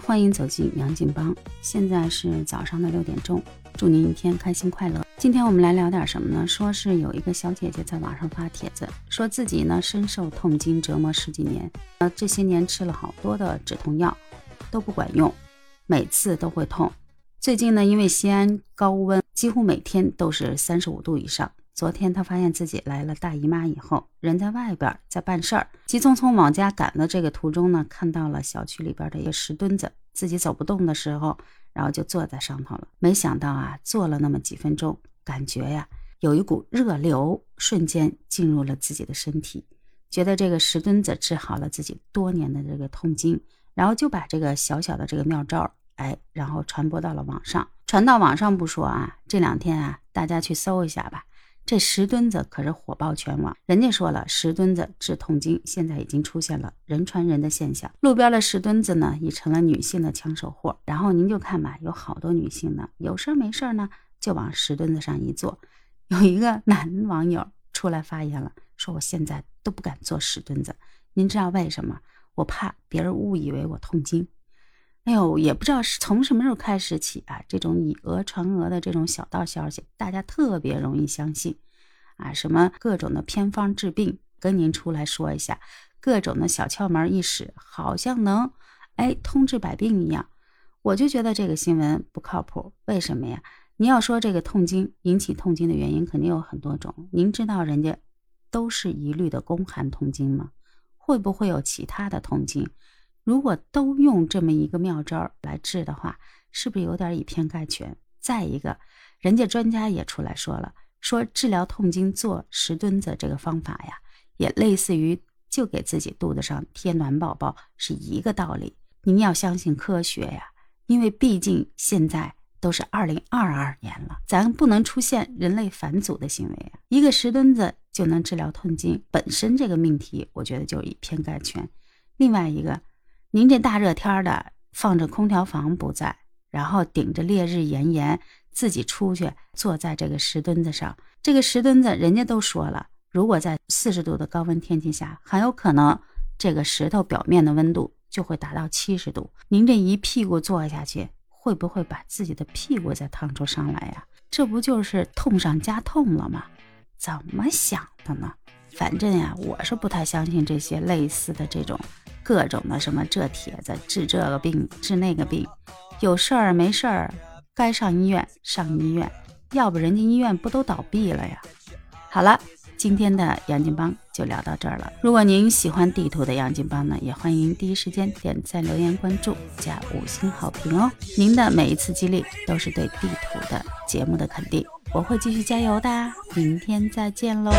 欢迎走进杨劲邦，现在是早上的6点钟，祝您一天开心快乐。今天我们来聊点什么呢？说是有一个小姐姐在网上发帖子，说自己呢深受痛经折磨10几年，这些年吃了好多的止痛药都不管用，每次都会痛。最近呢因为西安高温，几乎每天都是35度以上。昨天她发现自己来了大姨妈以后，人在外边在办事儿，急匆匆往家赶的这个途中呢，看到了小区里边的一个石墩子，自己走不动的时候，然后就坐在上头了。没想到啊，坐了那么几分钟，感觉呀有一股热流瞬间进入了自己的身体，觉得这个石墩子治好了自己多年的这个痛经，然后就把这个小小的这个妙招然后传播到了网上。传到网上不说啊，这2天啊大家去搜一下吧，这石墩子可是火爆全网。人家说了，石墩子治痛经，现在已经出现了人传人的现象。路边的石墩子呢已成了女性的抢手货，然后您就看吧，有好多女性呢有事没事呢就往石墩子上一坐。有一个男网友出来发言了，说我现在都不敢坐石墩子，您知道为什么？我怕别人误以为我痛经。哎呦，也不知道是从什么时候开始起啊，这种以讹传讹的这种小道消息，大家特别容易相信啊，什么各种的偏方治病，跟您出来说一下，各种的小窍门一使，好像能通治百病一样。我就觉得这个新闻不靠谱，为什么呀？你要说这个痛经引起痛经的原因肯定有很多种，您知道人家都是一律的宫寒痛经吗？会不会有其他的痛经？如果都用这么一个妙招来治的话，是不是有点以偏概全？再一个，人家专家也出来说了，说治疗痛经做石墩子这个方法呀，也类似于就给自己肚子上贴暖宝宝是一个道理。您要相信科学呀，因为毕竟现在都是2022年了，咱不能出现人类返祖的行为啊。一个石墩子就能治疗痛经，本身这个命题我觉得就以偏概全。另外一个，您这大热天的放着空调房不在，然后顶着烈日炎炎自己出去坐在这个石墩子上，这个石墩子人家都说了，如果在40度的高温天气下，很有可能这个石头表面的温度就会达到70度，您这一屁股坐下去，会不会把自己的屁股再烫出伤来呀？这不就是痛上加痛了吗？怎么想的呢？反正呀，我是不太相信这些类似的这种各种的什么这帖子治这个病治那个病，有事儿没事儿该上医院上医院，要不人家医院不都倒闭了呀？好了，今天的杨劲邦就聊到这儿了。如果您喜欢地图的杨劲邦呢，也欢迎第一时间点赞留言关注加5星好评哦，您的每一次激励都是对地图的节目的肯定，我会继续加油的明天再见喽。